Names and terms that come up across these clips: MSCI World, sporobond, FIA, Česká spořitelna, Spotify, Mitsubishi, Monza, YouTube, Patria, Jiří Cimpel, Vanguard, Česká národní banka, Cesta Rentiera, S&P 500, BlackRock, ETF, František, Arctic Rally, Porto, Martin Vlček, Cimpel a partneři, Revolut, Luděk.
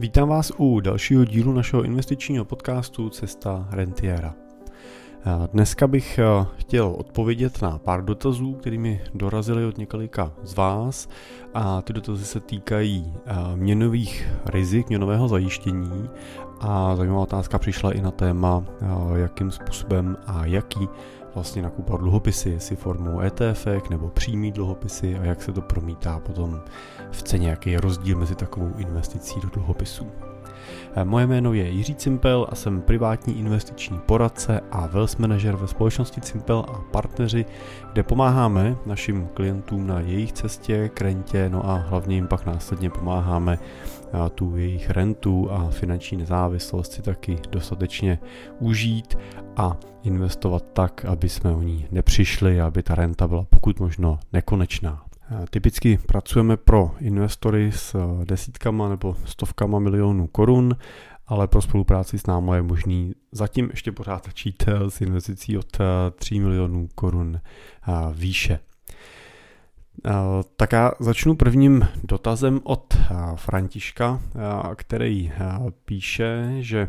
Vítám vás u dalšího dílu našeho investičního podcastu Cesta Rentiera. Dneska bych chtěl odpovědět na pár dotazů, které mi dorazily od několika z vás, a ty dotazy se týkají měnových rizik, měnového zajištění, a zajímavá otázka přišla i na téma, jakým způsobem a jaký vlastně nakupovat dluhopisy, jestli formou ETF nebo přímý dluhopisy, a jak se to promítá potom v ceně, jaký je rozdíl mezi takovou investicí do dluhopisů. Moje jméno je Jiří Cimpel a jsem privátní investiční poradce a wealth manager ve společnosti Cimpel a partneři, kde pomáháme našim klientům na jejich cestě k rentě, no a hlavně jim pak následně pomáháme tu jejich rentu a finanční nezávislost si taky dostatečně užít a investovat tak, aby jsme o ní nepřišli a aby ta renta byla pokud možno nekonečná. Typicky pracujeme pro investory s desítkama nebo stovkama milionů korun, ale pro spolupráci s námi je možný zatím ještě pořád začít s investicí od 3 milionů korun výše. Tak já začnu prvním dotazem od Františka, který píše, že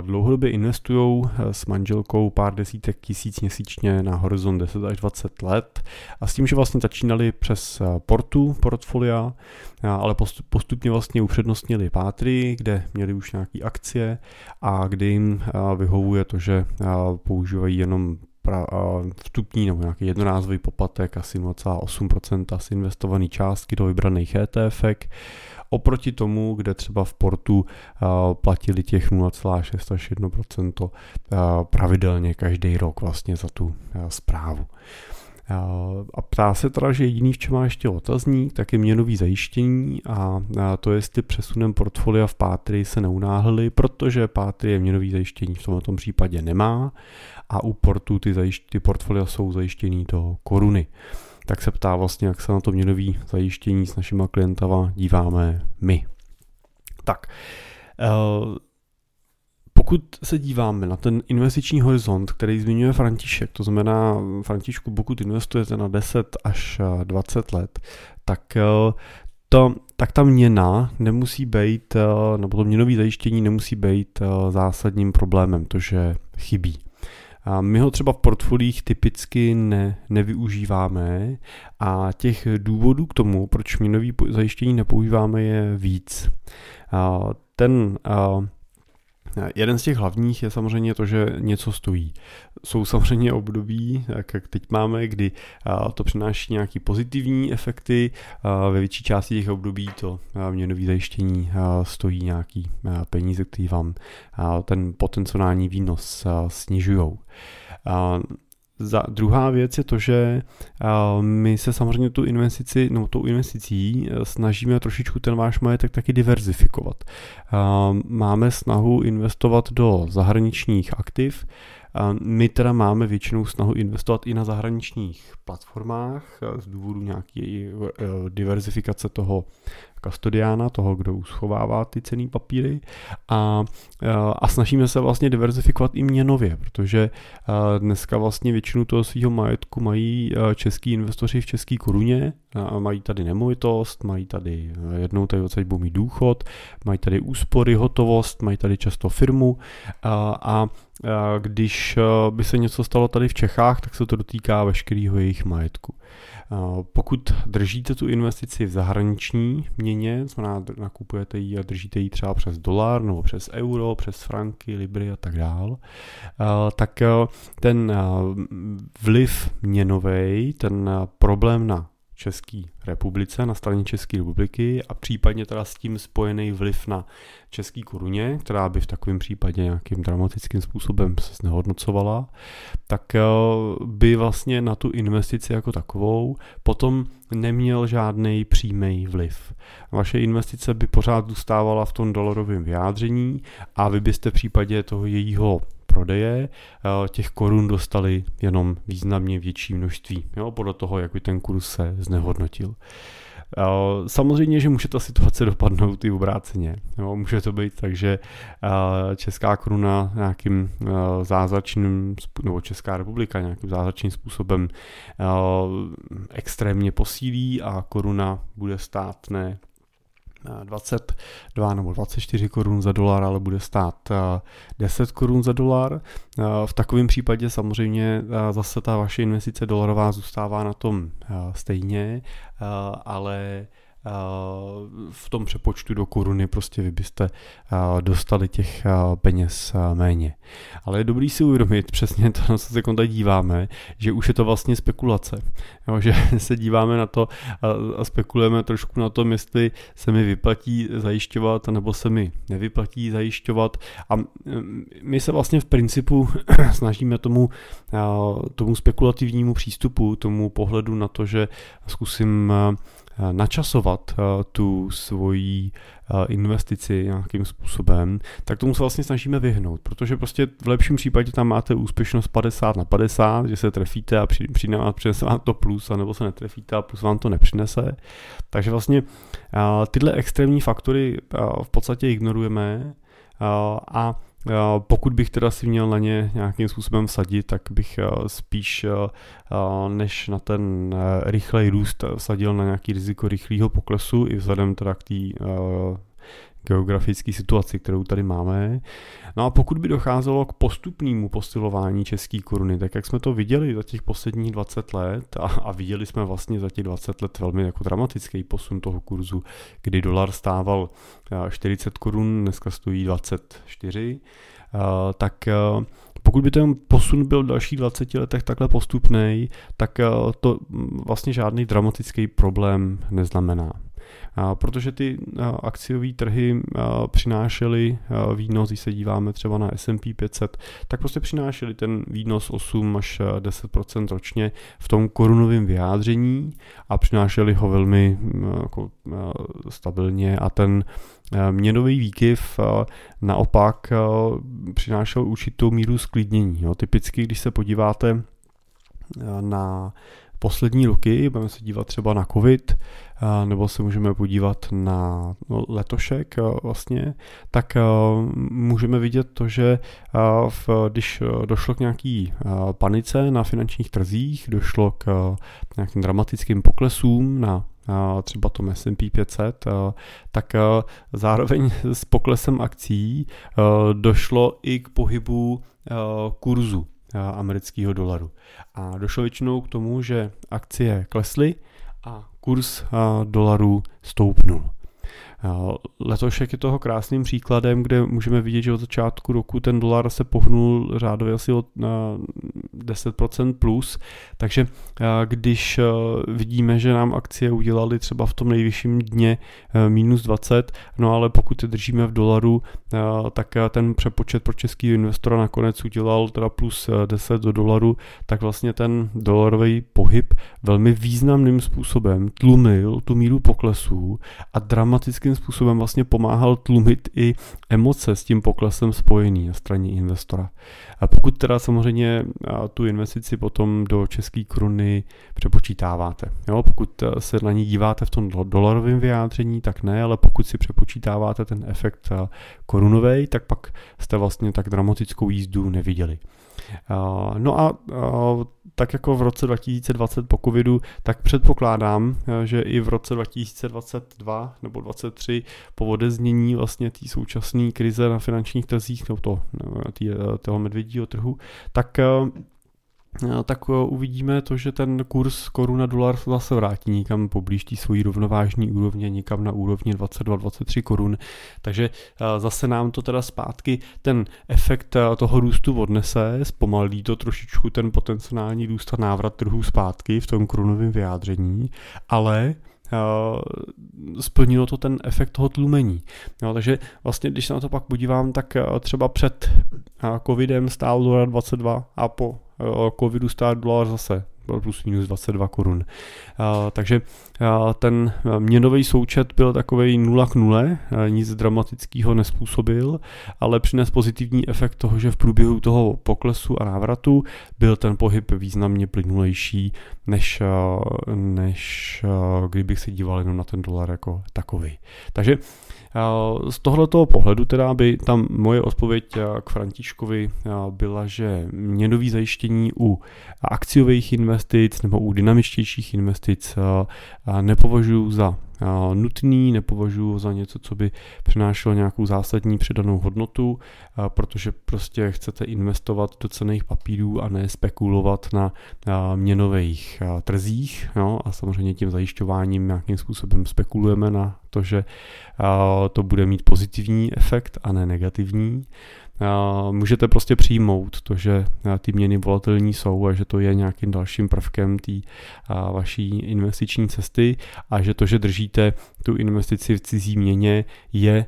dlouhodobě investují s manželkou pár desítek tisíc měsíčně na horizont 10 až 20 let a s tím, že vlastně začínali přes Portu portfolia, ale postupně vlastně upřednostnili Patrii, kde měli už nějaké akcie a kde jim vyhovuje to, že používají jenom vstupní nebo nějaký jednorázový poplatek asi 0,8% z investované částky do vybraných ETF. Oproti tomu, kde třeba v Portu platili těch 0,6 až 1% pravidelně každý rok vlastně za tu správu. A ptá se teda, že jediný, v čem má ještě otazník, tak je měnový zajištění a to, jestli přesunem portfolia v Patrii se neunáhli, protože Patrie měnový zajištění v tomto případě nemá a u Portu ty portfolia jsou zajištěný do koruny. Tak se ptá vlastně, jak se na to měnové zajištění s našima klientama díváme my. Tak, pokud se díváme na ten investiční horizont, který zmiňuje František, to znamená, Františku, pokud investujete na 10 až 20 let, tak ta měna nemusí být, nebo to měnové zajištění nemusí být zásadním problémem, to, že chybí. A my ho třeba v portfoliích typicky nevyužíváme a těch důvodů k tomu, proč měnové zajištění nepoužíváme, je víc. Jeden z těch hlavních je samozřejmě to, že něco stojí. Jsou samozřejmě období, jak teď máme, kdy to přináší nějaké pozitivní efekty. Ve větší části těch období to měnové zajištění stojí nějaké peníze, které vám ten potenciální výnos snižují. Druhá věc je to, že my se samozřejmě tou investicí snažíme trošičku ten váš majetek taky diverzifikovat. Máme snahu investovat do zahraničních aktiv. My teda máme většinou snahu investovat i na zahraničních platformách z důvodu nějaké diverzifikace toho kastodiána, toho, kdo uschovává ty cenné papíry, a snažíme se vlastně diverzifikovat i měnově, protože dneska vlastně většinu toho svého majetku mají český investoři v české koruně, mají tady nemovitost, mají tady jednou tady odsaď budou mít důchod, mají tady úspory, hotovost, mají tady často firmu, a když by se něco stalo tady v Čechách, tak se to dotýká veškerého jejich majetku. Pokud držíte tu investici v zahraniční měně, co nakupujete ji a držíte ji třeba přes dolar nebo přes euro, přes franky, libry a tak dál, tak ten vliv měnovej, ten problém na České republice, na straně České republiky a případně teda s tím spojený vliv na české koruně, která by v takovém případě nějakým dramatickým způsobem se znehodnocovala, tak by vlastně na tu investici jako takovou potom neměl žádný přímý vliv. Vaše investice by pořád zůstávala v tom dolarovém vyjádření a vy byste v případě toho jejího prodeje těch korun dostali jenom významně větší množství, jo, podle toho, jak by ten kurz se znehodnotil. Samozřejmě, že může ta situace dopadnout i obráceně. Jo, může to být tak, že česká koruna nějakým zázračným, nebo Česká republika nějakým zázračným způsobem extrémně posílí a koruna bude stát ne 22 nebo 24 korun za dolar, ale bude stát 10 korun za dolar. V takovém případě samozřejmě zase ta vaše investice dolarová zůstává na tom stejně, ale v tom přepočtu do koruny prostě vy byste dostali těch peněz méně. Ale je dobrý si uvědomit přesně to, na co se tady díváme, že už je to vlastně spekulace. Jo, že se díváme na to a spekulujeme trošku na tom, jestli se mi vyplatí zajišťovat nebo se mi nevyplatí zajišťovat. A my se vlastně v principu snažíme tomu spekulativnímu přístupu, tomu pohledu na to, že zkusím načasovat tu svoji investici nějakým způsobem, tak tomu se vlastně snažíme vyhnout, protože prostě v lepším případě tam máte úspěšnost 50/50, že se trefíte a přinese vám to plus, anebo se netrefíte a plus vám to nepřinese. Takže vlastně tyhle extrémní faktory v podstatě ignorujeme a pokud bych teda si měl na ně nějakým způsobem vsadit, tak bych spíš než na ten rychlej růst vsadil na nějaký riziko rychlého poklesu i vzhledem teda k té geografické situaci, kterou tady máme. No a pokud by docházelo k postupnému posilování české koruny, tak jak jsme to viděli za těch posledních 20 let a viděli jsme vlastně za těch 20 let velmi jako dramatický posun toho kurzu, kdy dolar stával 40 korun, dneska stojí 24, tak pokud by ten posun byl v dalších 20 letech takhle postupnej, tak to vlastně žádný dramatický problém neznamená. Protože ty akciové trhy přinášely výnos, když se díváme třeba na S&P 500, tak prostě přinášely ten výnos 8 až 10% ročně v tom korunovém vyjádření a přinášely ho velmi jako stabilně a ten měnový výkyv naopak přinášel určitou míru sklidnění. Typicky, když se podíváte na poslední roky, budeme se dívat třeba na covid, nebo se můžeme podívat na letošek vlastně, tak můžeme vidět to, že když došlo k nějaký panice na finančních trzích, došlo k nějakým dramatickým poklesům na třeba tom S&P 500, tak zároveň s poklesem akcí došlo i k pohybu kurzu amerického dolaru. A došlo většinou k tomu, že akcie klesly a kurz dolaru stoupnul. Letošek je toho krásným příkladem, kde můžeme vidět, že od začátku roku ten dolar se pohnul řádově asi o 10% plus, takže když vidíme, že nám akcie udělaly třeba v tom nejvyšším dně minus 20, no ale pokud je držíme v dolaru, tak ten přepočet pro český investora nakonec udělal teda plus 10 do dolaru, tak vlastně ten dolarový pohyb velmi významným způsobem tlumil tu míru poklesů a dramatickým způsobem vlastně pomáhal tlumit i emoce s tím poklesem spojený na straně investora. A pokud teda samozřejmě tu investici potom do české koruny přepočítáváte. Jo, pokud se na ní díváte v tom dolarovém vyjádření, tak ne, ale pokud si přepočítáváte ten efekt korunovej, tak pak jste vlastně tak dramatickou jízdu neviděli. No a tak jako v roce 2020 po covidu, tak předpokládám, že i v roce 2022 nebo 2023 po odeznění vlastně té současné krize na finančních trzích nebo toho medvědího trhu, tak uvidíme to, že ten kurz koruna dolar zase vrátí někam poblíž té svojí rovnovážní úrovně, někam na úrovni 22-23 korun, takže zase nám to teda zpátky ten efekt toho růstu odnese, zpomalí to trošičku ten potenciální růst a návrat trhů zpátky v tom korunovém vyjádření, ale splnilo to ten efekt toho tlumení. No, takže vlastně, když se na to pak podívám, tak třeba před covidem stál dolar 22 a po covidu stál dolar zase plus minus 22 korun. Takže ten měnový součet byl takovej 0 k 0, nic dramatického nespůsobil, ale přines pozitivní efekt toho, že v průběhu toho poklesu a návratu byl ten pohyb významně plynulejší, než kdybych se díval jenom na ten dolar jako takový. Takže z tohoto pohledu teda by tam moje odpověď k Františkovi byla, že měnový zajištění u akciových investic nebo u dynamičtějších investic nepovažuji za nutný, nepovažuji za něco, co by přinášelo nějakou zásadní přidanou hodnotu, protože prostě chcete investovat do cenných papírů a ne spekulovat na měnových trzích, jo? A samozřejmě tím zajišťováním nějakým způsobem spekulujeme na to, že to bude mít pozitivní efekt a ne negativní. Můžete prostě přijmout to, že ty měny volatilní jsou a že to je nějakým dalším prvkem té vaší investiční cesty a že to, že držíte tu investici v cizí měně, je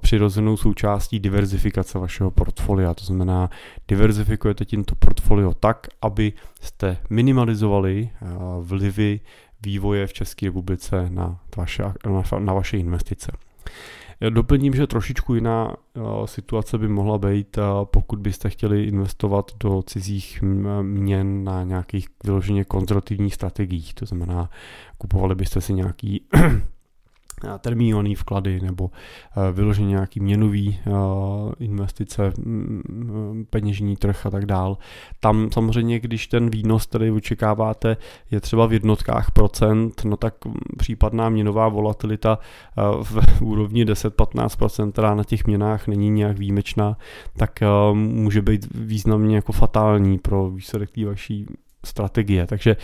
přirozenou součástí diverzifikace vašeho portfolia. To znamená, diverzifikujete tímto portfolio tak, aby jste minimalizovali vlivy vývoje v České republice na vaše investice. Já doplním, že trošičku jiná situace by mohla být, pokud byste chtěli investovat do cizích měn na nějakých vyloženě konzervativních strategiích, to znamená, kupovali byste si nějaký termínovaný vklady nebo vyloženě nějaký měnový investice, peněžní trh a tak dál. Tam samozřejmě, když ten výnos, který očekáváte, je třeba v jednotkách procent, no tak případná měnová volatilita v úrovni 10-15%, která na těch měnách není nějak výjimečná, tak může být významně jako fatální pro výsledek té vaší strategie. Takže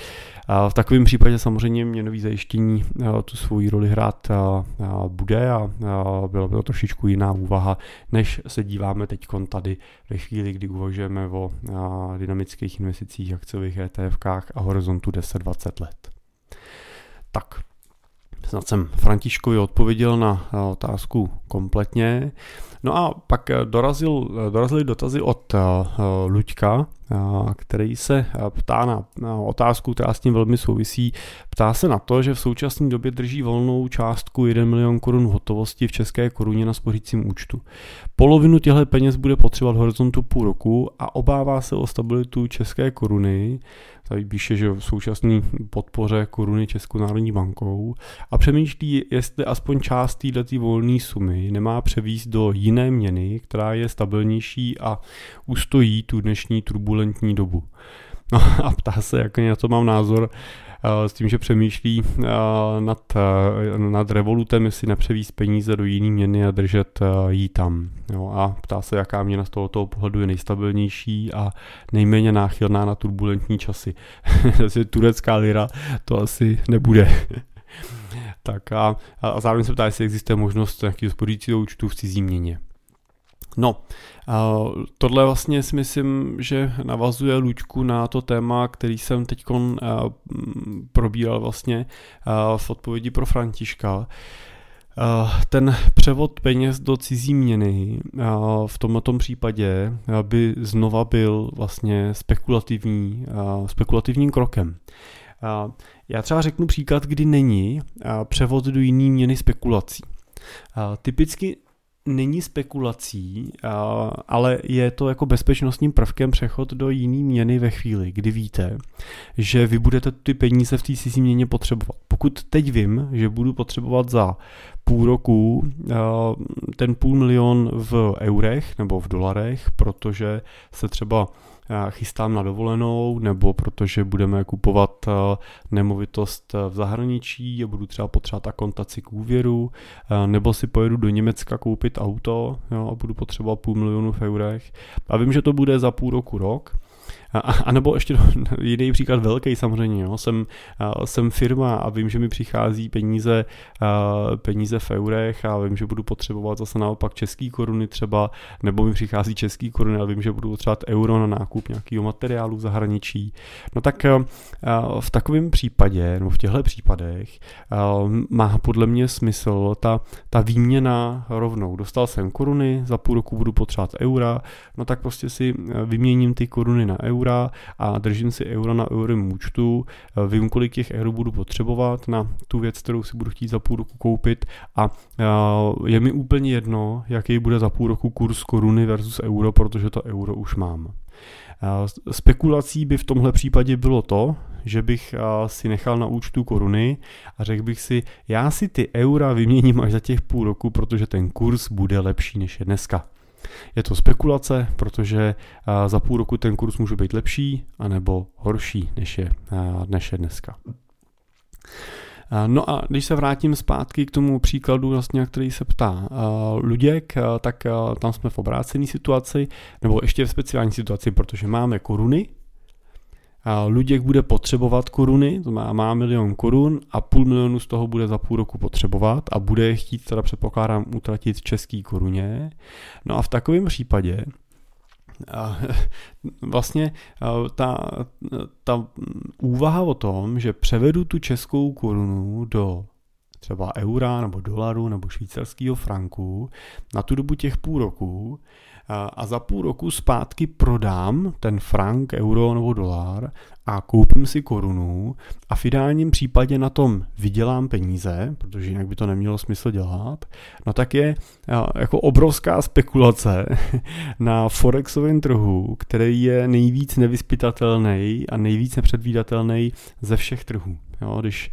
v takovém případě samozřejmě měnový zajištění tu svoji roli hrát bude a byla by to trošičku jiná úvaha, než se díváme teď tady ve chvíli, kdy uvažujeme o dynamických investicích, akciových ETFkách a horizontu 10-20 let. Tak, snad jsem Františkovi odpověděl na otázku kompletně. No a pak dorazily dotazy od Luďka, který se ptá na otázku, která s tím velmi souvisí. Ptá se na to, že v současné době drží volnou částku 1 milion korun hotovosti v české koruně na spořícím účtu. Polovinu těchto peněz bude potřebovat v horizontu půl roku a obává se o stabilitu české koruny. Tady píše, že v současné podpoře koruny Českou národní bankou a přemýšlí, jestli aspoň část této volné sumy nemá převést do jiné měny, která je stabilnější a ustojí tu dnešní turbulentní dobu. No a ptá se, jaký na to mám názor, s tím, že přemýšlí nad revolutem, jestli nepřevíst peníze do jiné měny a držet jí tam. Jo, a ptá se, jaká měna z tohoto pohledu je nejstabilnější a nejméně náchylná na turbulentní časy. Turecká lira to asi nebude. Tak a zároveň se ptá, jestli existuje možnost nějakého spořícího účtu v cizí měně. No, tohle vlastně si myslím, že navazuje, Luďku, na to téma, který jsem teď probíral vlastně v odpovědi pro Františka. Ten převod peněz do cizí měny v tomto případě by znova byl vlastně spekulativním krokem. Já třeba řeknu příklad, kdy není převod do jiné měny spekulací. Typicky není spekulací, ale je to jako bezpečnostním prvkem přechod do jiné měny ve chvíli, kdy víte, že vy budete ty peníze v té cizí měně potřebovat. Pokud teď vím, že budu potřebovat za půl roku ten 500 000 v eurech nebo v dolarech, protože se třeba chystám na dovolenou, nebo protože budeme kupovat nemovitost v zahraničí a budu třeba potřebovat akontaci k úvěru, nebo si pojedu do Německa koupit auto, jo, a budu potřebovat 500 000 v eurech. A vím, že to bude za půl roku rok. A nebo ještě jiný příklad velký samozřejmě, jo. Jsem firma a vím, že mi přichází peníze v eurech a vím, že budu potřebovat zase naopak český koruny třeba, nebo mi přichází český koruny a vím, že budu potřebovat euro na nákup nějakého materiálu v zahraničí. No tak v takovém případě, nebo v těchto případech má podle mě smysl ta výměna rovnou. Dostal jsem koruny, za půl roku budu potřebovat eura, no tak prostě si vyměním ty koruny na eura a držím si eura na eurem účtu, vím, kolik těch eur budu potřebovat na tu věc, kterou si budu chtít za půl roku koupit a je mi úplně jedno, jaký bude za půl roku kurz koruny versus euro, protože to euro už mám. Spekulací by v tomhle případě bylo to, že bych si nechal na účtu koruny a řekl bych si, já si ty eura vyměním až za těch půl roku, protože ten kurz bude lepší, než je dneska. Je to spekulace, protože za půl roku ten kurz může být lepší anebo horší, než je dneska. No a když se vrátím zpátky k tomu příkladu, vlastně, na který se ptá Luděk, tak tam jsme v obrácené situaci, nebo ještě v speciální situaci, protože máme koruny. Luděk bude potřebovat koruny, to má 1 000 000 korun a 500 000 z toho bude za půl roku potřebovat a bude je chtít, teda předpokládám, utratit v české koruně. No a v takovém případě vlastně ta úvaha o tom, že převedu tu českou korunu do třeba eura nebo dolaru nebo švýcarského franku na tu dobu těch půl roku a za půl roku zpátky prodám ten frank, euro nebo dolar a koupím si korunu a v ideálním případě na tom vydělám peníze, protože jinak by to nemělo smysl dělat, no tak je jako obrovská spekulace na forexovém trhu, který je nejvíc nevyspytatelný a nejvíc nepředvídatelný ze všech trhů. Jo, když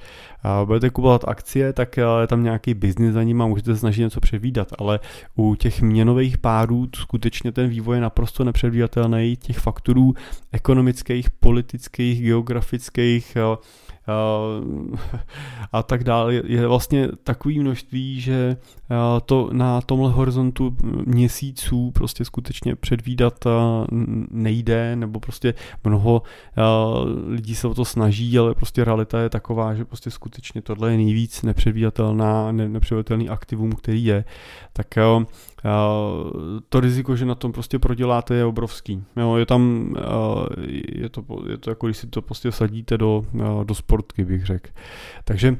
budete kupovat akcie, tak je tam nějaký biznis za ním a můžete se snažit něco předvídat, ale u těch měnových párů skutečně ten vývoj je naprosto nepředvídatelný, těch faktorů ekonomických, politických, geografických a tak dále je vlastně takové množství, že to na tomhle horizontu měsíců prostě skutečně předvídat nejde, nebo prostě mnoho lidí se o to snaží, ale prostě realita je taková, že prostě skutečně tohle je nejvíc nepředvídatelný aktivum, který je. Tak to riziko, že na tom prostě proděláte, je obrovský. Jo, je to jako když si to prostě sadíte do sportky, bych řekl. Takže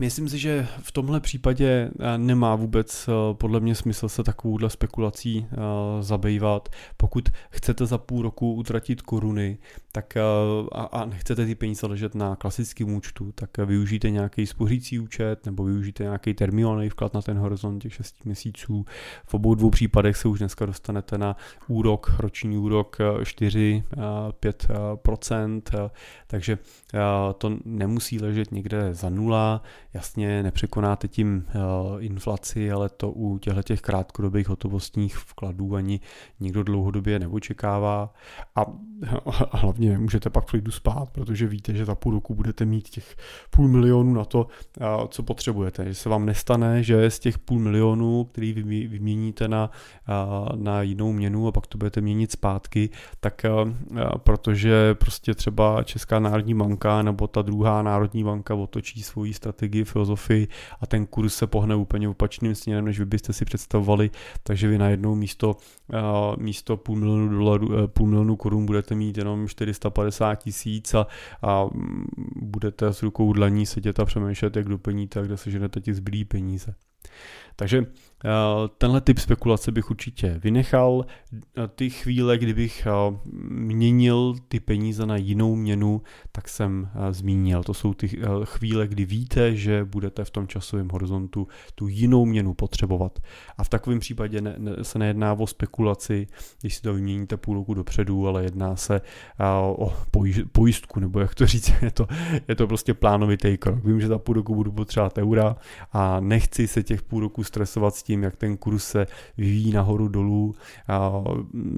myslím si, že v tomhle případě nemá vůbec podle mě smysl se takovouhle spekulací zabývat. Pokud chcete za půl roku utratit koruny, tak a nechcete ty peníze ležet na klasickém účtu, tak využijte nějaký spořící účet nebo využijte nějaký termínovaný vklad na ten horizont těch 6 měsíců. V obou dvou případech se už dneska dostanete na úrok, roční úrok 4-5%, takže to nemusí ležet někde za nula. Jasně, nepřekonáte tím inflaci, ale to u těch krátkodobých hotovostních vkladů ani nikdo dlouhodobě neočekává. A hlavně můžete pak v klidu spát, protože víte, že za půl roku budete mít těch 500 000 na to, co potřebujete. Že se vám nestane, že z těch 500 000, který vyměníte na jinou měnu a pak to budete měnit zpátky, tak protože prostě třeba Česká národní banka nebo ta druhá národní banka otočí svoji strategii, filozofii a ten kurz se pohne úplně opačným směrem, než vy byste si představovali, takže vy najednou místo $500 000 korun budete mít jenom 450 000 a budete s rukou dlaní sedět a přemýšlet, jak doplníte a kde se ženete ti zbylý peníze. Takže tenhle typ spekulace bych určitě vynechal. Ty chvíle, kdybych měnil ty peníze na jinou měnu, tak jsem zmínil. To jsou ty chvíle, kdy víte, že budete v tom časovém horizontu tu jinou měnu potřebovat. A v takovém případě se nejedná o spekulaci, když si to vyměníte půl roku dopředu, ale jedná se o pojistku, nebo jak to říct, je to prostě plánovitý krok. Vím, že za půl roku budu potřebovat eura a nechci se těch půl roku stresovat s tím, jak ten kurz se vyvíjí nahoru dolů.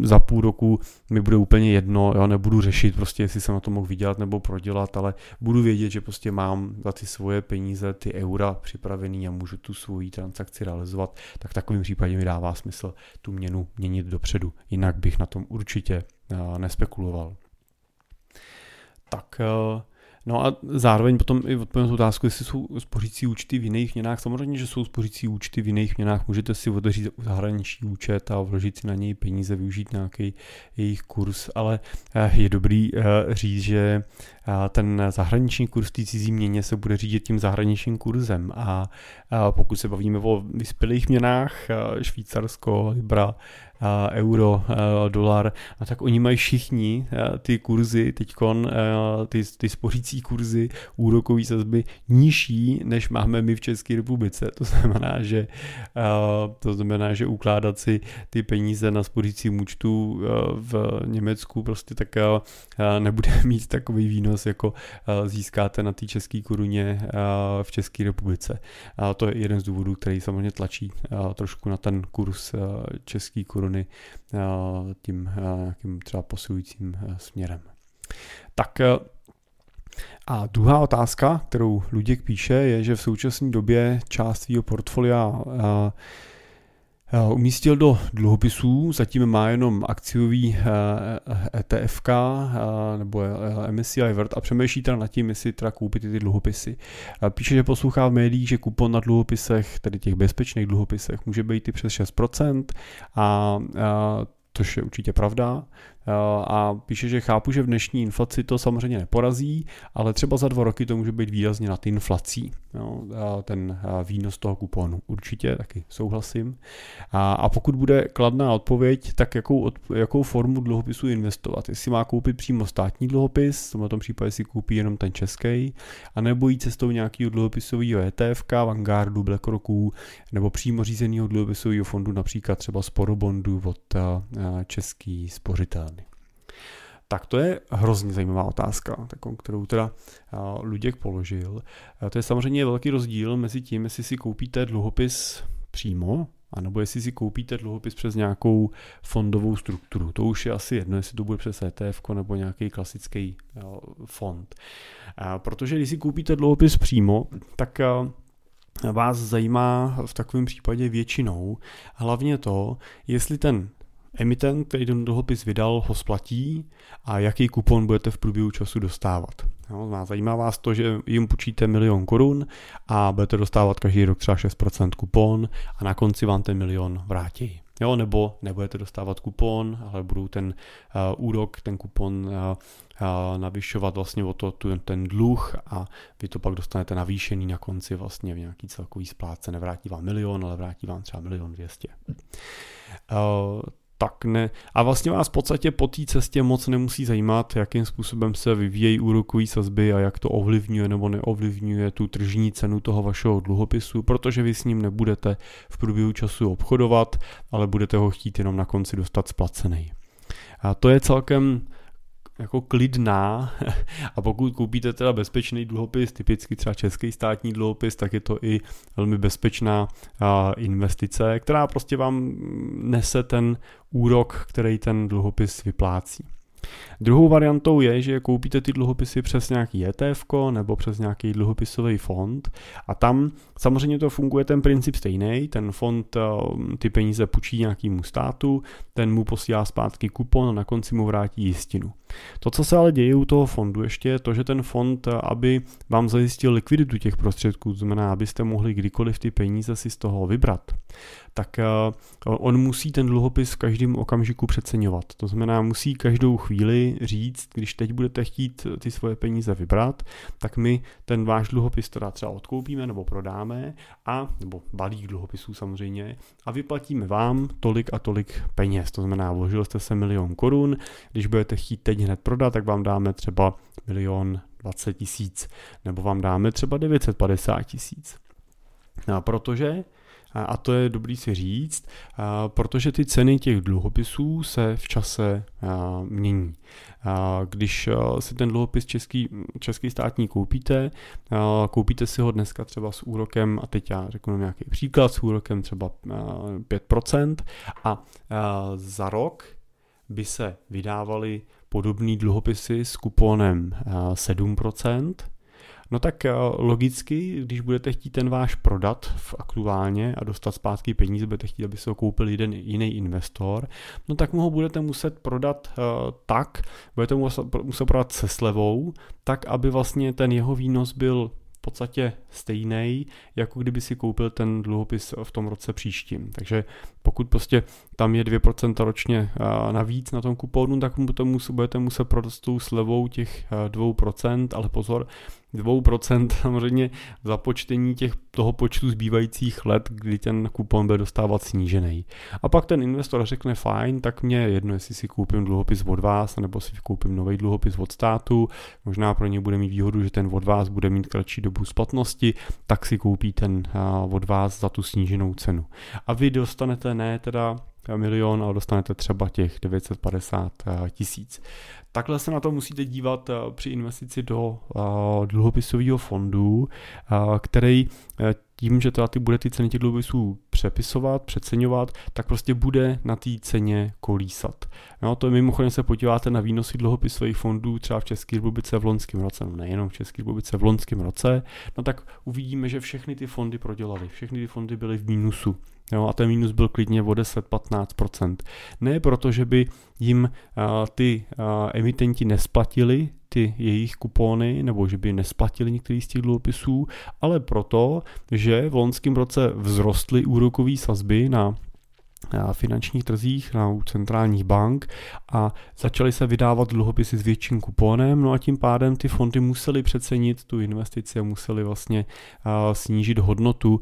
Za půl roku mi bude úplně jedno, já nebudu řešit prostě, jestli jsem na to mohl vydělat nebo prodělat, ale budu vědět, že prostě mám za ty svoje peníze, ty eura připravený a můžu tu svoji transakci realizovat, tak v takovém případě mi dává smysl tu měnu měnit dopředu. Jinak bych na tom určitě nespekuloval. Tak no a zároveň potom i odpovím na otázku, jestli jsou spořící účty v jiných měnách. Samozřejmě, že jsou spořící účty v jiných měnách, můžete si otevřít zahraniční účet a vložit si na něj peníze, využít nějaký jejich kurz, ale je dobrý říct, že ten zahraniční kurz v té cizí měně se bude řídit tím zahraničním kurzem a pokud se bavíme o vyspělých měnách, Švýcarsko, libra, euro, dolar, a tak oni mají všichni ty kurzy teďkon, ty spořící kurzy, úrokové sazby nižší, než máme my v České republice. To znamená, že ukládat si ty peníze na spořícím účtu v Německu prostě tak nebude mít takový výnos, jako získáte na té české koruně v České republice. A to je jeden z důvodů, který samozřejmě tlačí trošku na ten kurz české koruny tím nějakým třeba posilujícím směrem. Tak A druhá otázka, kterou Luděk píše, je, že v současné době část svého portfolia umístil do dluhopisů, zatím má jenom akciový ETF nebo MSCI World a přemýšlí nad tím, jestli koupit ty dluhopisy. Píše, že poslouchá v médiích, že kupon na dluhopisech, tedy těch bezpečných dluhopisech, může být i přes 6% což je určitě pravda. A píše, že chápu, že v dnešní inflaci to samozřejmě neporazí, ale třeba za 2 roky to může být výrazně nad inflací. No, ten výnos toho kuponu určitě, taky souhlasím. A pokud bude kladná odpověď, tak jakou formu dluhopisu investovat? Jestli má koupit přímo státní dluhopis, v tomto případě si koupí jenom ten český, anebo jít cestou nějakého dluhopisového ETF, Vanguardu, BlackRocků, nebo přímo řízeného dluhopisového fondu, například třeba sporobondu od České spořitelny. Tak to je hrozně zajímavá otázka, takovou, kterou teda Luděk položil. To je samozřejmě velký rozdíl mezi tím, jestli si koupíte dluhopis přímo, anebo jestli si koupíte dluhopis přes nějakou fondovou strukturu. To už je asi jedno, jestli to bude přes ETF nebo nějaký klasický fond. Protože když si koupíte dluhopis přímo, tak vás zajímá v takovém případě většinou hlavně to, jestli ten emitent, který ten dluhopis vydal, ho splatí a jaký kupon budete v průběhu času dostávat. No, zajímá vás to, že jim půjčíte 1 000 000 korun a budete dostávat každý rok třeba 6% kupon a na konci vám ten 1 000 000 vrátí. Jo, nebo nebudete dostávat kupon, ale budou ten úrok, ten kupon navyšovat vlastně o to ten dluh a vy to pak dostanete navýšený na konci vlastně v nějaký celkový splátce. Nevrátí vám 1 000 000, ale vrátí vám třeba 1 200 000. Tak ne. A vlastně vás v podstatě po té cestě moc nemusí zajímat, jakým způsobem se vyvíjejí úrokové sazby a jak to ovlivňuje nebo neovlivňuje tu tržní cenu toho vašeho dluhopisu, protože vy s ním nebudete v průběhu času obchodovat, ale budete ho chtít jenom na konci dostat splacený. A to je celkem jako klidná, a pokud koupíte teda bezpečný dluhopis, typicky třeba český státní dluhopis, tak je to i velmi bezpečná investice, která prostě vám nese ten úrok, který ten dluhopis vyplácí. Druhou variantou je, že koupíte ty dluhopisy přes nějaký ETF nebo přes nějaký dluhopisový fond a tam samozřejmě to funguje ten princip stejný, ten fond ty peníze půjčí nějakému státu, ten mu posílá zpátky kupon a na konci mu vrátí jistinu. To, co se ale děje u toho fondu ještě je to, že ten fond, aby vám zajistil likviditu těch prostředků, znamená, abyste mohli kdykoliv ty peníze si z toho vybrat, tak on musí ten dluhopis v každém okamžiku přeceňovat. To znamená, musí každou chvíli říct, když teď budete chtít ty svoje peníze vybrat, tak my ten váš dluhopis teda třeba odkoupíme nebo prodáme, nebo balík dluhopisů samozřejmě, a vyplatíme vám tolik a tolik peněz. To znamená, vložil jste se 1 000 000 korun, když budete chtít teď hned prodat, tak vám dáme třeba 1 020 000 nebo vám dáme třeba 950 000. A to je dobrý si říct, protože ty ceny těch dluhopisů se v čase mění. Když si ten dluhopis český státní koupíte si ho dneska třeba s úrokem, a teď já řeknu nějaký příklad, s úrokem třeba 5% a za rok by se vydávaly podobné dluhopisy s kuponem 7%, no tak logicky, když budete chtít ten váš prodat aktuálně a dostat zpátky peníze, budete chtít, aby se ho koupil jeden jiný investor, no tak mu ho budete muset prodat budete mu muset prodat se slevou, tak aby vlastně ten jeho výnos byl v podstatě stejnej, jako kdyby si koupil ten dluhopis v tom roce příštím. Takže pokud prostě tam je 2% ročně navíc na tom kuponu, tak mu to budete muset prodat s tou slevou těch 2%, ale pozor, 2% samozřejmě započtení toho počtu zbývajících let, kdy ten kupon bude dostávat snížený. A pak ten investor řekne fajn, tak mě je jedno, jestli si koupím dluhopis od vás, nebo si koupím nový dluhopis od státu, možná pro ně bude mít výhodu, že ten od vás bude mít kratší dobu splatnosti, tak si koupí ten od vás za tu sníženou cenu. A vy dostanete ne teda 1 000 000, ale dostanete třeba těch 950 000. Takhle se na to musíte dívat při investici do dluhopisového fondu, který tím, že teda ty bude ty ceny těch dluhopisů přepisovat, přeceňovat, tak prostě bude na té ceně kolísat. No, to je mimochodem, se podíváte na výnosy dluhopisových fondů třeba v České republice v loňském roce, no nejenom v České republice v loňském roce, no tak uvidíme, že všechny ty fondy prodělaly, všechny ty fondy byly v mínusu. Jo, a ten mínus byl klidně o 10-15%. Ne proto, že by jim ty emitenti nesplatili ty jejich kupóny, nebo že by nesplatili některý z těch dluhopisů, ale proto, že v loňském roce vzrostly úrokové sazby na finančních trzích, na centrálních bank a začaly se vydávat dluhopisy s větším kuponem, no a tím pádem ty fondy musely přecenit tu investici a musely vlastně snížit hodnotu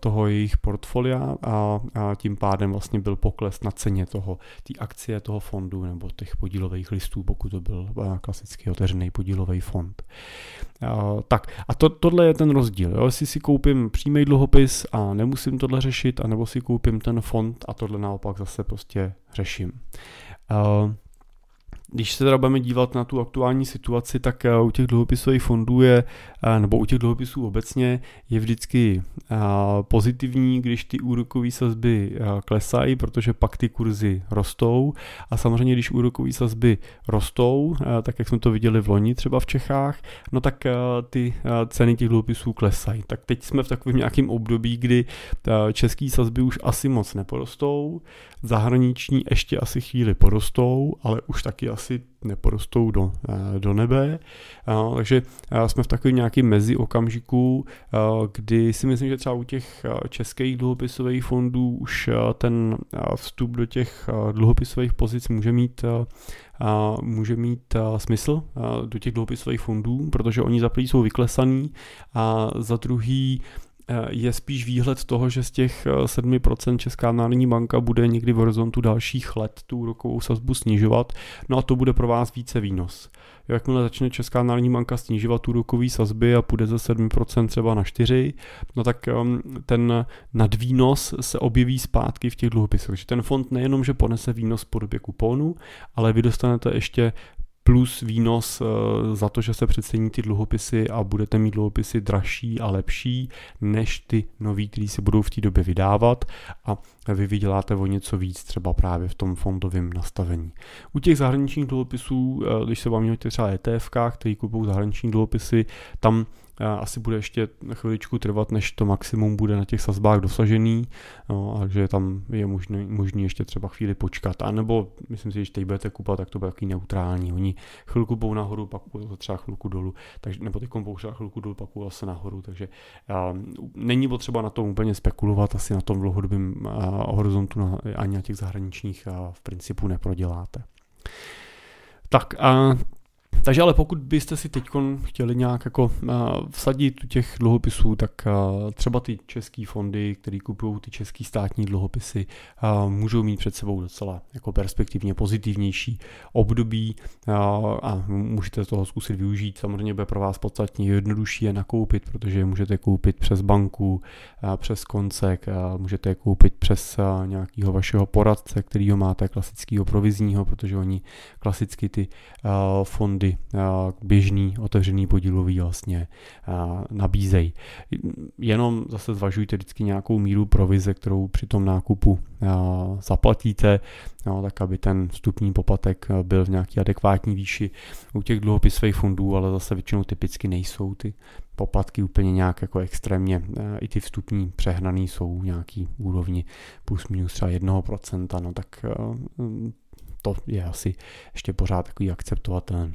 toho jejich portfolia a tím pádem vlastně byl pokles na ceně toho, té akcie toho fondu nebo těch podílových listů, pokud to byl klasický otevřený podílový fond. Tohle je ten rozdíl, jo? Jestli si koupím přímý dluhopis a nemusím tohle řešit, anebo si koupím ten fond a tohle naopak zase prostě řeším. Když se teda budeme dívat na tu aktuální situaci, tak u těch dluhopisových fondů je, nebo u těch dluhopisů obecně je vždycky pozitivní, když ty úrokové sazby klesají, protože pak ty kurzy rostou a samozřejmě, když úrokové sazby rostou, tak jak jsme to viděli v loni třeba v Čechách, no tak ty ceny těch dluhopisů klesají. Tak teď jsme v takovém nějakém období, kdy české sazby už asi moc neporostou, zahraniční ještě asi chvíli porostou, ale už taky asi neporostou do nebe. Takže jsme v takovém nějakém mezi okamžiku, kdy si myslím, že třeba u těch českých dluhopisových fondů už ten vstup do těch dluhopisových pozic může mít smysl do těch dluhopisových fondů, protože oni za první jsou vyklesaný a za druhý je spíš výhled toho, že z těch 7% Česká národní banka bude někdy v horizontu dalších let tu úrokovou sazbu snižovat, no a to bude pro vás více výnos. Jakmile začne Česká národní banka snižovat úrokové sazby a půjde ze 7% třeba na 4%, no tak ten nadvýnos se objeví zpátky v těch dluhopisech. Takže ten fond nejenom, že ponese výnos v podobě kuponu, ale vy dostanete ještě plus výnos za to, že se přecení ty dluhopisy a budete mít dluhopisy dražší a lepší než ty nový, který se budou v té době vydávat a vy vyděláte o něco víc třeba právě v tom fondovém nastavení. U těch zahraničních dluhopisů, když se bavíme třeba ETF-kách, který kupují zahraniční dluhopisy, tam asi bude ještě chviličku trvat, než to maximum bude na těch sazbách dosažený, no, takže tam je možný ještě třeba chvíli počkat. A nebo myslím si, že když teď budete kupovat, tak to bude taky neutrální. Oni chvilku půjdou nahoru, pak půjdou třeba chvilku dolů, takže, nebo teď půjdou chvilku dolů, pak půjdou zase nahoru, takže není potřeba na tom úplně spekulovat, asi na tom dlouhodobém horizontu ani na těch zahraničních v principu neproděláte. Takže ale pokud byste si teď chtěli nějak jako vsadit u těch dluhopisů, tak třeba ty české fondy, které kupují ty české státní dluhopisy, můžou mít před sebou docela jako perspektivně pozitivnější období a můžete toho zkusit využít. Samozřejmě bude pro vás podstatně jednodušší je nakoupit, protože je můžete koupit přes banku, přes koncek, můžete je koupit přes nějakého vašeho poradce, kterýho máte klasického provizního, protože oni klasicky ty fondy běžný, otevřený, podílový vlastně nabízejí. Jenom zase zvažujte vždycky nějakou míru provize, kterou při tom nákupu zaplatíte, no, tak aby ten vstupní poplatek byl v nějaký adekvátní výši u těch dluhopisových fondů, ale zase většinou typicky nejsou ty poplatky úplně nějak jako extrémně, i ty vstupní přehnaný jsou nějaký úrovni plus minus třeba 1%, no tak to je asi ještě pořád takový akceptovatelný.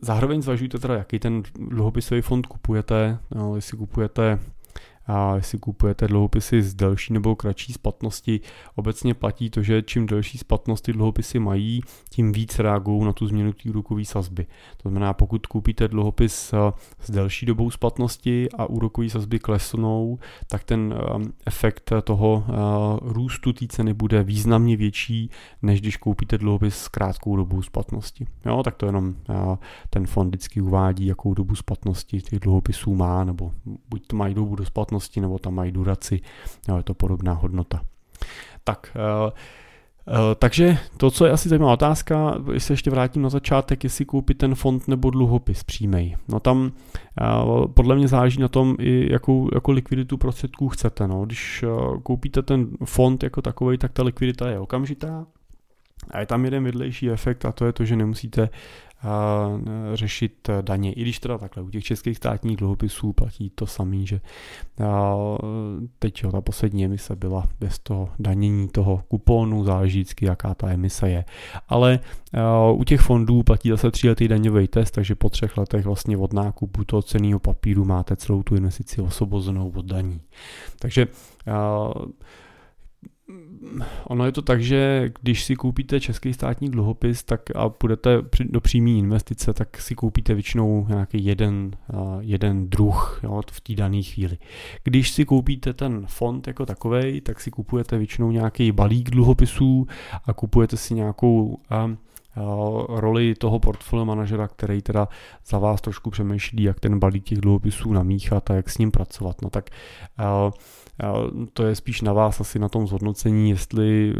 Zároveň zvažujte teda, jaký ten dluhopisový fond kupujete, jestli kupujete dluhopisy z delší nebo kratší splatnosti. Obecně platí to, že čím delší splatnost ty dluhopisy mají, tím víc reagují na tu změnu té úrokové sazby. To znamená, pokud koupíte dluhopis s delší dobou splatnosti a úrokové sazby klesnou, tak ten efekt toho růstu té ceny bude významně větší, než když koupíte dluhopis s krátkou dobou splatnosti. Jo, tak to jenom ten fond vždycky uvádí, jakou dobu splatnosti těch dluhopisů má, nebo buď to mají dobu do splatnosti, nebo tam mají duraci, ale je to podobná hodnota. Tak Takže to, co je asi zajímavá otázka, jestli se ještě vrátím na začátek, jestli koupit ten fond nebo dluhopis přímý. No tam podle mě záleží na tom, i jakou likviditu prostředků chcete. No. Když koupíte ten fond jako takovej, tak ta likvidita je okamžitá. A je tam jeden vedlejší efekt a to je to, že nemusíte řešit daně. I když teda takhle u těch českých státních dluhopisů platí to samý, že teď ta poslední emise byla bez toho danění toho kuponu, záleží vždycky, jaká ta emise je. Ale u těch fondů platí zase 3letý daňový test, takže po 3 letech vlastně od nákupu toho cenného papíru máte celou tu investici osvobozenou od daní. Takže ono je to tak, že když si koupíte český státní dluhopis tak a půjdete do přímé investice, tak si koupíte většinou nějaký jeden druh, jo, v té dané chvíli. Když si koupíte ten fond jako takovej, tak si kupujete většinou nějaký balík dluhopisů a kupujete si nějakou roli toho portfolio manažera, který teda za vás trošku přemýšlí, jak ten balík těch dluhopisů namíchat a jak s ním pracovat. No tak to je spíš na vás asi na tom zhodnocení, jestli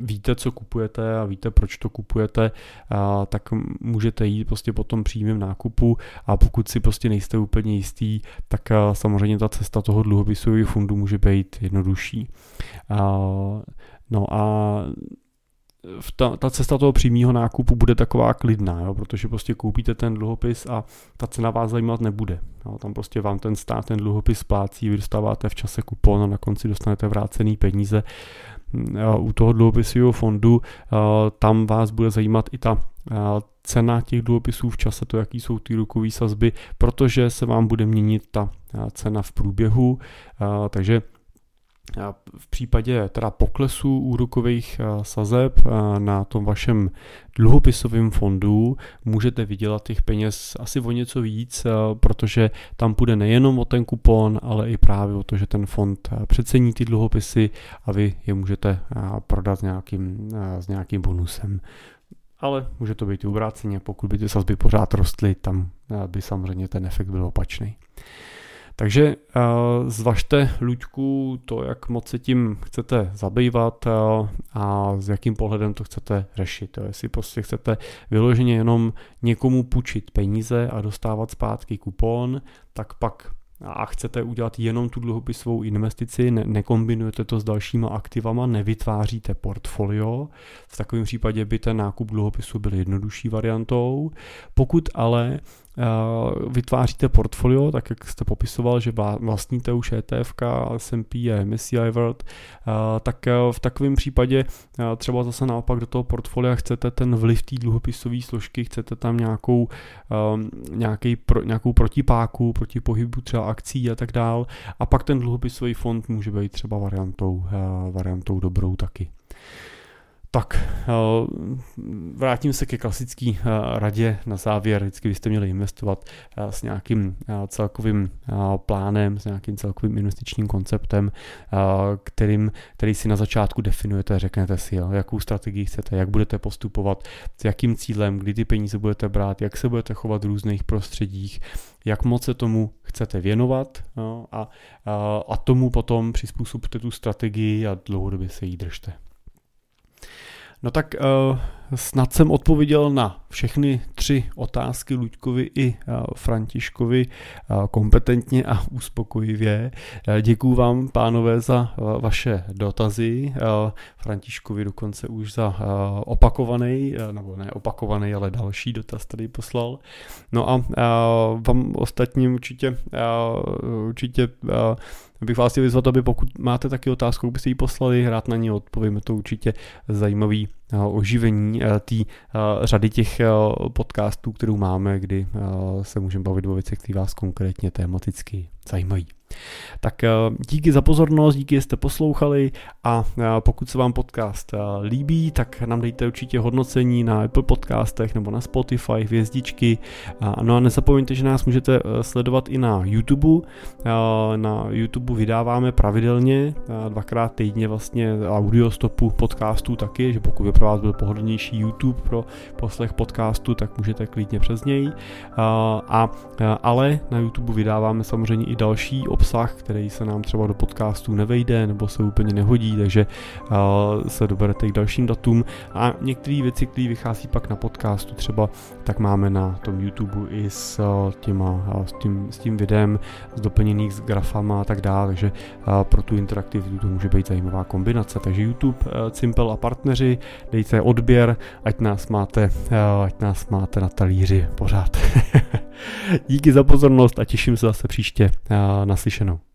víte, co kupujete a víte, proč to kupujete, tak můžete jít prostě po tom přímém nákupu a pokud si prostě nejste úplně jistý, tak samozřejmě ta cesta toho dluhopisového fondu může být jednodušší. No a ta cesta toho přímého nákupu bude taková klidná, jo, protože prostě koupíte ten dluhopis a ta cena vás zajímat nebude. Jo, tam prostě vám ten stát ten dluhopis splácí, vy dostáváte v čase kupon a na konci dostanete vrácený peníze. U toho dluhopisového fondu tam vás bude zajímat i ta cena těch dluhopisů v čase, to jaký jsou ty úrokové sazby, protože se vám bude měnit ta cena v průběhu, takže v případě teda poklesu úrokových sazeb na tom vašem dluhopisovém fondu můžete vydělat těch peněz asi o něco víc, protože tam půjde nejenom o ten kupon, ale i právě o to, že ten fond přecení ty dluhopisy a vy je můžete prodat s nějakým bonusem. Ale může to být i obráceně, pokud by ty sazby pořád rostly, tam by samozřejmě ten efekt byl opačný. Takže zvažte, Luďku, to, jak moc se tím chcete zabývat a s jakým pohledem to chcete řešit. Jestli prostě chcete vyloženě jenom někomu půjčit peníze a dostávat zpátky kupon, tak pak a chcete udělat jenom tu dluhopisovou investici, nekombinujete to s dalšíma aktivama, nevytváříte portfolio, v takovém případě by ten nákup dluhopisu byl jednodušší variantou. Pokud ale vytváříte portfolio, tak jak jste popisoval, že vlastníte už ETF-ka, S&P, MSCI World, tak v takovém případě třeba zase naopak do toho portfolia chcete ten vliv té dluhopisové složky, chcete tam nějakou protipáku, proti pohybu třeba akcí a tak dál a pak ten dluhopisový fond může být třeba variantou dobrou taky. Tak, vrátím se ke klasický radě na závěr. Vždycky byste měli investovat s nějakým celkovým plánem, s nějakým celkovým investičním konceptem, který si na začátku definujete, řeknete si, jakou strategii chcete, jak budete postupovat, s jakým cílem, kdy ty peníze budete brát, jak se budete chovat v různých prostředích, jak moc se tomu chcete věnovat a tomu potom přizpůsobte tu strategii a dlouhodobě se jí držte. No tak snad jsem odpověděl na všechny 3 otázky Luďkovi i Františkovi kompetentně a uspokojivě. Děkuju vám, pánové, za vaše dotazy. Františkovi dokonce už za opakovaný, nebo ne opakovaný, ale další dotaz tady poslal. No a vám ostatním určitě bych vás chtěl vyzvat, aby pokud máte taky otázku, byste ji poslali, rád na ní odpovíme, to určitě zajímavý oživení té řady těch podcastů, kterou máme, kdy se můžeme bavit o věcech, které vás konkrétně tematicky zajímají. Tak díky za pozornost, díky, že jste poslouchali a pokud se vám podcast líbí, tak nám dejte určitě hodnocení na Apple podcastech nebo na Spotify, hvězdičky. No a nezapomeňte, že nás můžete sledovat i na YouTube. Na YouTube vydáváme pravidelně 2x týdně vlastně audiostopu podcastů taky, že pokud by pro vás byl pohodlnější YouTube pro poslech podcastu, tak můžete klidně přes něj. Ale na YouTube vydáváme samozřejmě i další obsah, který se nám třeba do podcastů nevejde nebo se úplně nehodí, takže se doberete k dalším datům. A některé věci, které vychází pak na podcastu třeba, tak máme na tom YouTube i s tím videem, s doplněných s grafama a tak dále, takže pro tu interaktivitu to může být zajímavá kombinace. Takže YouTube, Cimpel a partneři, dejte odběr, ať nás máte na talíři pořád. Díky za pozornost a těším se zase příště. Naslyšenou.